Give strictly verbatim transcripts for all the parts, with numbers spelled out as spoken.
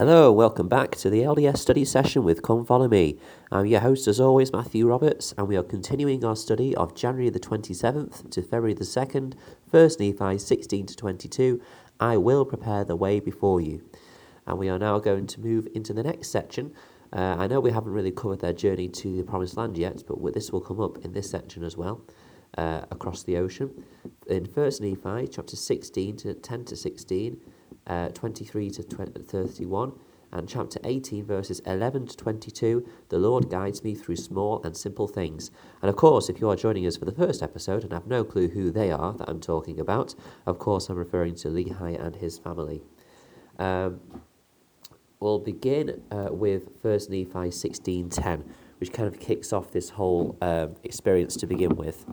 Hello, welcome back to the L D S study session with Come, Follow Me. I'm your host as always, Matthew Roberts, and we are continuing our study of January the twenty-seventh to February the second, First Nephi sixteen to twenty-two, I will prepare the way before you. And we are now going to move into the next section. Uh, I know we haven't really covered their journey to the Promised Land yet, but this will come up in this section as well, uh, across the ocean. In First Nephi, chapter sixteen to ten to sixteen, Uh, twenty-three to thirty-one, and chapter eighteen, verses eleven to twenty-two, the Lord guides me through small and simple things. And of course, if you are joining us for the first episode and have no clue who they are that I'm talking about, of course I'm referring to Lehi and his family. Um, we'll begin uh, with First Nephi sixteen ten, which kind of kicks off this whole um, experience to begin with.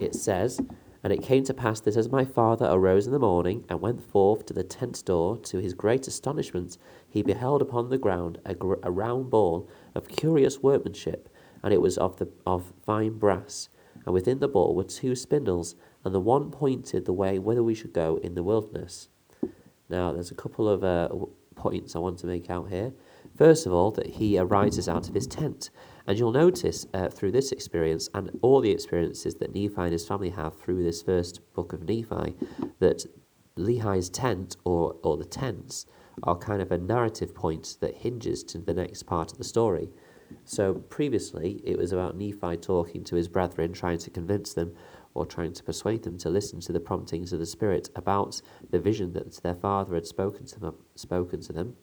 It says, "And it came to pass that as my father arose in the morning and went forth to the tent door, to his great astonishment, he beheld upon the ground a, gr- a round ball of curious workmanship, and it was of the of fine brass. And within the ball were two spindles, and the one pointed the way whither we should go in the wilderness." Now, there's a couple of uh, points I want to make out here. First of all, that he arises out of his tent. And you'll notice uh, through this experience and all the experiences that Nephi and his family have through this first book of Nephi, that Lehi's tent, or, or the tents, are kind of a narrative point that hinges to the next part of the story. So previously, it was about Nephi talking to his brethren, trying to convince them or trying to persuade them to listen to the promptings of the Spirit about the vision that their father had spoken to them. Spoken to them.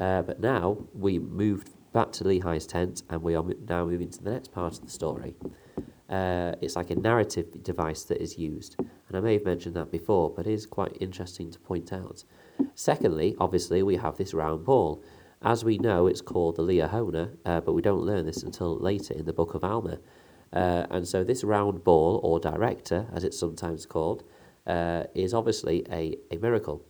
Uh, but now we moved back to Lehi's tent, and we are now moving to the next part of the story. Uh, it's like a narrative device that is used, and I may have mentioned that before, but it is quite interesting to point out. Secondly, obviously, we have this round ball. As we know, it's called the Liahona, uh, but we don't learn this until later in the Book of Alma. Uh, and so this round ball, or director, as it's sometimes called, uh, is obviously a, a miracle.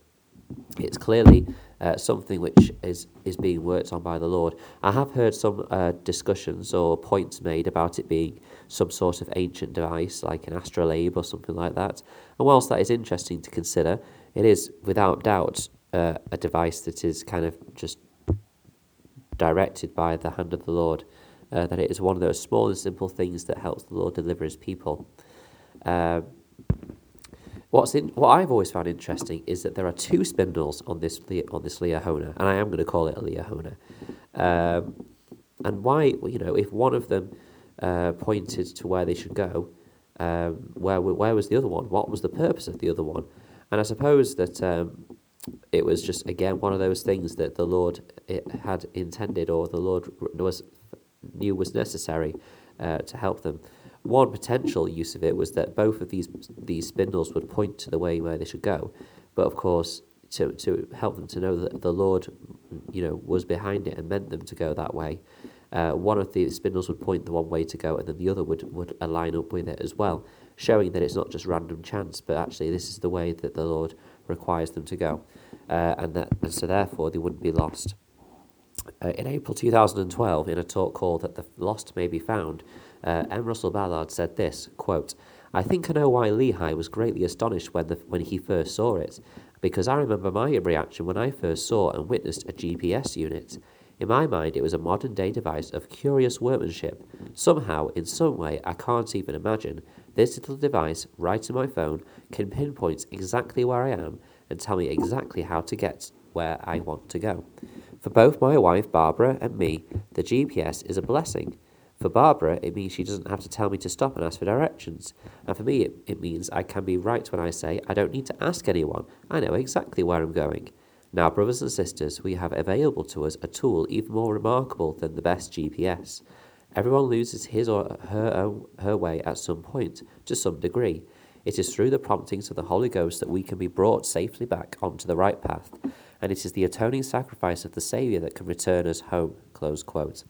It's clearly uh, something which is, is being worked on by the Lord. I have heard some uh, discussions or points made about it being some sort of ancient device, like an astrolabe or something like that. And whilst that is interesting to consider, it is without doubt uh, a device that is kind of just directed by the hand of the Lord, uh, that it is one of those small and simple things that helps the Lord deliver his people. Uh, What's in, what I've always found interesting is that there are two spindles on this on this Liahona, and I am going to call it a Liahona. Um, and why, you know, if one of them uh, pointed to where they should go, um, where where was the other one? What was the purpose of the other one? And I suppose that um, it was just, again, one of those things that the Lord it had intended, or the Lord was knew was necessary uh, to help them. One potential use of it was that both of these these spindles would point to the way where they should go, but of course to to help them to know that the Lord, you know, was behind it and meant them to go that way. Uh, one of the spindles would point the one way to go, and then the other would, would align up with it as well, showing that it's not just random chance, but actually this is the way that the Lord requires them to go, uh, and that and so therefore they wouldn't be lost. Uh, in April two thousand twelve, in a talk called "That the Lost May Be Found," Uh, M. Russell Ballard said this, quote, "I think I know why Lehi was greatly astonished when the, when he first saw it, because I remember my reaction when I first saw and witnessed a G P S unit. In my mind, it was a modern-day device of curious workmanship. Somehow, in some way, I can't even imagine, this little device, right in my phone, can pinpoint exactly where I am and tell me exactly how to get where I want to go. For both my wife, Barbara, and me, the G P S is a blessing. For Barbara, it means she doesn't have to tell me to stop and ask for directions. And for me, it, it means I can be right when I say I don't need to ask anyone. I know exactly where I'm going. Now, brothers and sisters, we have available to us a tool even more remarkable than the best G P S. Everyone loses his or her own, her way at some point, to some degree. It is through the promptings of the Holy Ghost that we can be brought safely back onto the right path. And it is the atoning sacrifice of the Saviour that can return us home," close quote.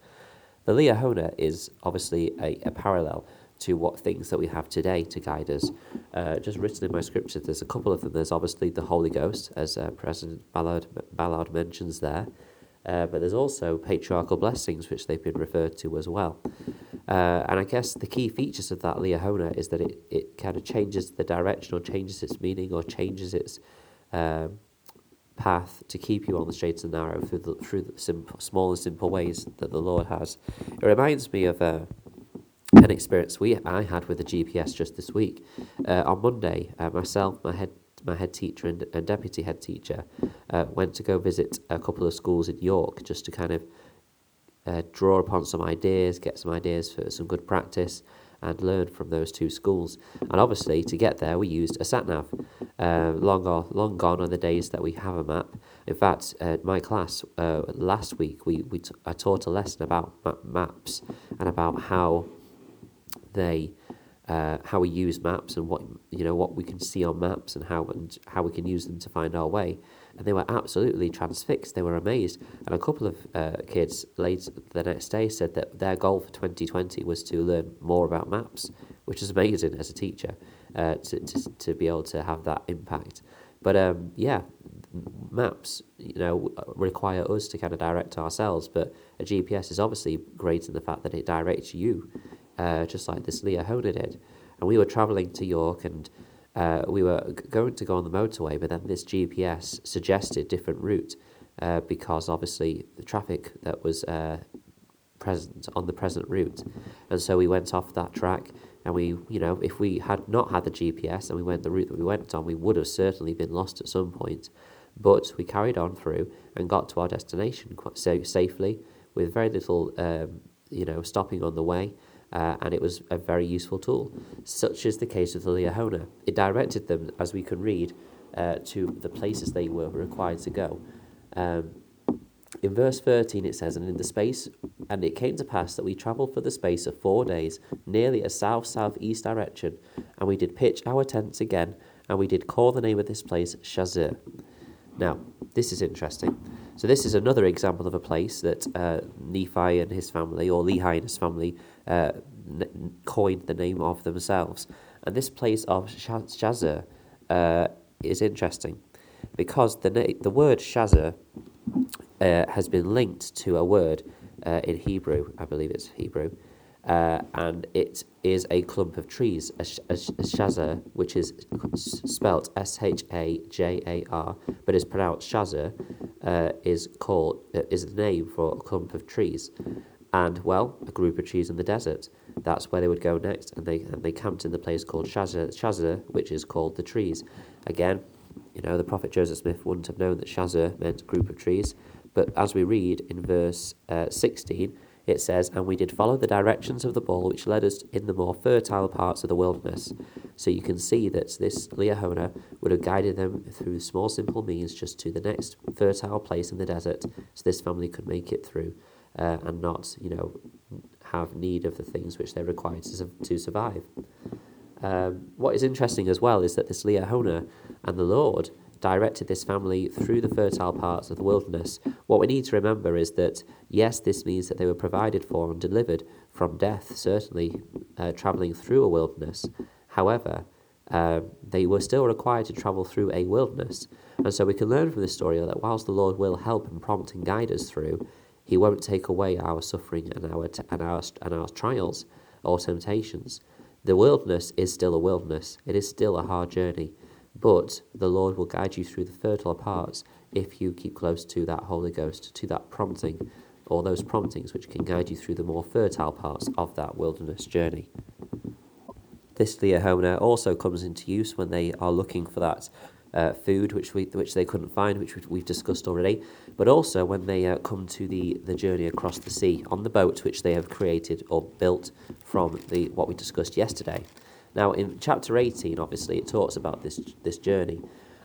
The Liahona is obviously a, a parallel to what things that we have today to guide us. Uh, just written in my scripture, there's a couple of them. There's obviously the Holy Ghost, as uh, President Ballard, Ballard mentions there. Uh, but there's also patriarchal blessings, which they've been referred to as well. Uh, and I guess the key features of that Liahona is that it, it kind of changes the direction, or changes its meaning, or changes its um, path to keep you on the straight and narrow through the, through the simple, small and simple ways that the Lord has. It reminds me of uh, an experience we I had with the G P S just this week. Uh, on Monday, uh, myself, my head my head teacher and, and deputy head teacher uh, went to go visit a couple of schools in York just to kind of uh, draw upon some ideas, get some ideas for some good practice, and learn from those two schools. And obviously, to get there, we used a sat-nav. Uh, long, or, long gone are the days that we have a map. In fact, uh, my class uh, last week, we, we t- I taught a lesson about ma- maps and about how they, uh, how we use maps and what you know what we can see on maps and how and how we can use them to find our way. And they were absolutely transfixed. They were amazed. And a couple of uh, kids later the next day said that their goal for twenty twenty was to learn more about maps, which is amazing as a teacher, uh, to, to to be able to have that impact. But um, yeah, maps, you know, require us to kind of direct ourselves. But a G P S is obviously great in the fact that it directs you, uh, just like this Liahona did. And we were travelling to York and Uh, we were g- going to go on the motorway, but then this G P S suggested different route uh, because obviously the traffic that was uh, present on the present route, and so we went off that track. And we, you know, if we had not had the G P S and we went the route that we went on, we would have certainly been lost at some point. But we carried on through and got to our destination quite so safely, with very little, um, you know, stopping on the way. Uh, and it was a very useful tool. Such is the case with the Liahona. It directed them, as we can read, uh, to the places they were required to go. Um, in verse thirteen it says, And in the space, and it came to pass that we travelled for the space of four days, nearly a south-south-east direction, and we did pitch our tents again, and we did call the name of this place Shazir. Now, this is interesting. So this is another example of a place that uh, Nephi and his family, or Lehi and his family, uh, n- coined the name of themselves. And this place of Shazir uh, is interesting because the na- the word Shazir uh, has been linked to a word uh, in Hebrew, I believe it's Hebrew, uh, and it is a clump of trees, a, sh- a Shazir, which is spelt S H A J A R, but is pronounced Shazir, uh, is called uh, is the name for a clump of trees. And, well, a group of trees in the desert. That's where they would go next, and they and they camped in the place called Shazir, Shazir, which is called the trees. Again, you know, the prophet Joseph Smith wouldn't have known that Shazir meant group of trees, but as we read in verse uh, sixteen, it says, And we did follow the directions of the bull, which led us in the more fertile parts of the wilderness. So you can see that this Liahona would have guided them through small, simple means just to the next fertile place in the desert, so this family could make it through. Uh, and not, you know, have need of the things which they're required to, su- to survive. Um, what is interesting as well is that this Liahona and the Lord directed this family through the fertile parts of the wilderness. What we need to remember is that, yes, this means that they were provided for and delivered from death, certainly uh, travelling through a wilderness. However, uh, they were still required to travel through a wilderness. And so we can learn from this story that whilst the Lord will help and prompt and guide us through, He won't take away our suffering and our t- and our and our trials or temptations. The wilderness is still a wilderness. It is still a hard journey, but the Lord will guide you through the fertile parts if you keep close to that Holy Ghost, to that prompting, or those promptings which can guide you through the more fertile parts of that wilderness journey. This Liahona also comes into use when they are looking for that Uh, food which we which they couldn't find, which we've discussed already, but also when they uh, come to the the journey across the sea on the boat which they have created or built from the what we discussed yesterday. Now in chapter eighteen, obviously it talks about this this journey,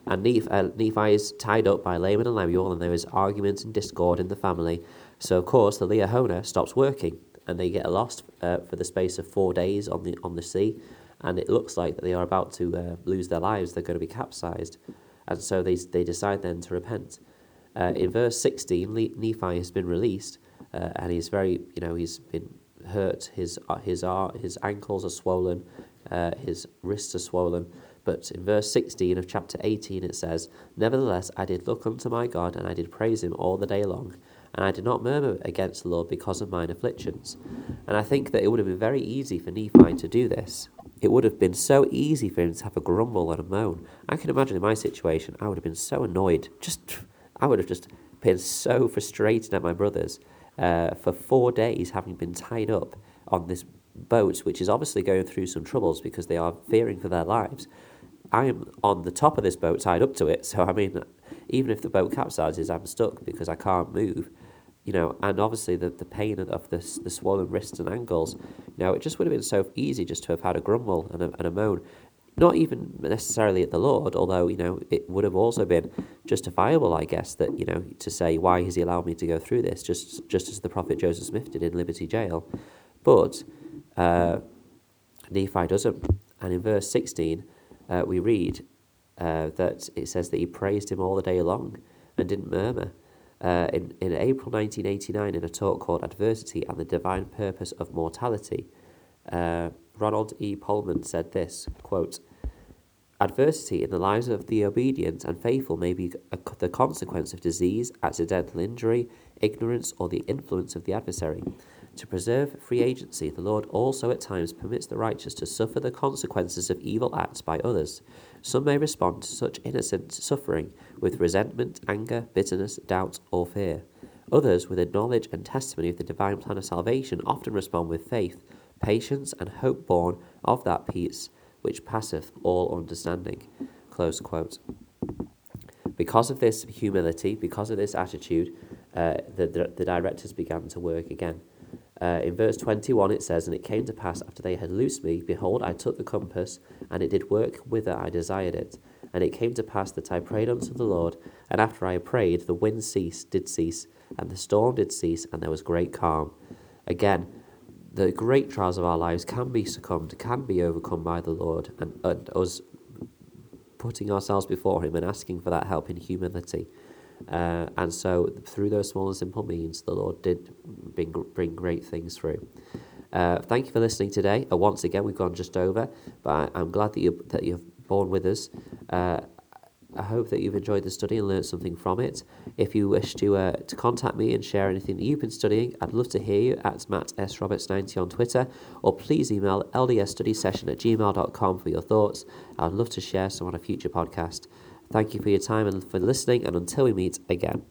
and Nephi, uh, Nephi is tied up by Laman and Lemuel, and there is argument and discord in the family. So of course the Liahona stops working, and they get lost uh, for the space of four days on the on the sea. And it looks like that they are about to uh, lose their lives. They're going to be capsized. And so they they decide then to repent. Uh, in verse sixteen, Le- Nephi has been released, uh, and he's very, you know, he's been hurt. His uh, his uh, his ankles are swollen, uh, his wrists are swollen. But in verse sixteen of chapter eighteen, it says, Nevertheless, I did look unto my God, and I did praise him all the day long. And I did not murmur against the Lord because of mine afflictions. And I think that it would have been very easy for Nephi to do this. It would have been so easy for him to have a grumble and a moan. I can imagine in my situation, I would have been so annoyed. Just, I would have just been so frustrated at my brothers uh, for four days having been tied up on this boat, which is obviously going through some troubles because they are fearing for their lives. I am on the top of this boat tied up to it, so I mean, even if the boat capsizes, I'm stuck because I can't move. You know, and obviously the, the pain of the, the swollen wrists and ankles. You know, it just would have been so easy just to have had a grumble and a, and a moan. Not even necessarily at the Lord, although, you know, it would have also been justifiable, I guess, that, you know, to say, why has he allowed me to go through this? Just just as the prophet Joseph Smith did in Liberty Jail. But uh, Nephi doesn't. And in verse sixteen, uh, we read uh, that it says that he praised him all the day long and didn't murmur. Uh, in, in April nineteen eighty-nine, in a talk called Adversity and the Divine Purpose of Mortality, uh, Ronald E. Polman said this, quote, "Adversity in the lives of the obedient and faithful may be a, the consequence of disease, accidental injury, ignorance, or the influence of the adversary. To preserve free agency, the Lord also at times permits the righteous to suffer the consequences of evil acts by others. Some may respond to such innocent suffering with resentment, anger, bitterness, doubt, or fear. Others, with a knowledge and testimony of the divine plan of salvation, often respond with faith, patience, and hope born of that peace which passeth all understanding." Close quote. Because of this humility, because of this attitude, uh, the, the directors began to work again. Uh, in verse twenty-one it says, "And it came to pass, after they had loosed me, behold, I took the compass, and it did work whither I desired it. And it came to pass that I prayed unto the Lord, and after I prayed, the wind ceased, did cease, and the storm did cease, and there was great calm." Again, the great trials of our lives can be succumbed, can be overcome by the Lord, and, and us putting ourselves before him and asking for that help in humility. Uh, and so through those small and simple means, the Lord did bring, bring great things through. Uh, thank you for listening today. Uh, once again, we've gone just over, but I, I'm glad that, you, that you've borne with us. Uh, I hope that you've enjoyed the study and learned something from it. If you wish to uh, to contact me and share anything that you've been studying, I'd love to hear you at Matt S Roberts ninety on Twitter, or please email l d s study session at gmail dot com for your thoughts. I'd love to share some on a future podcast. Thank you for your time and for listening, and until we meet again.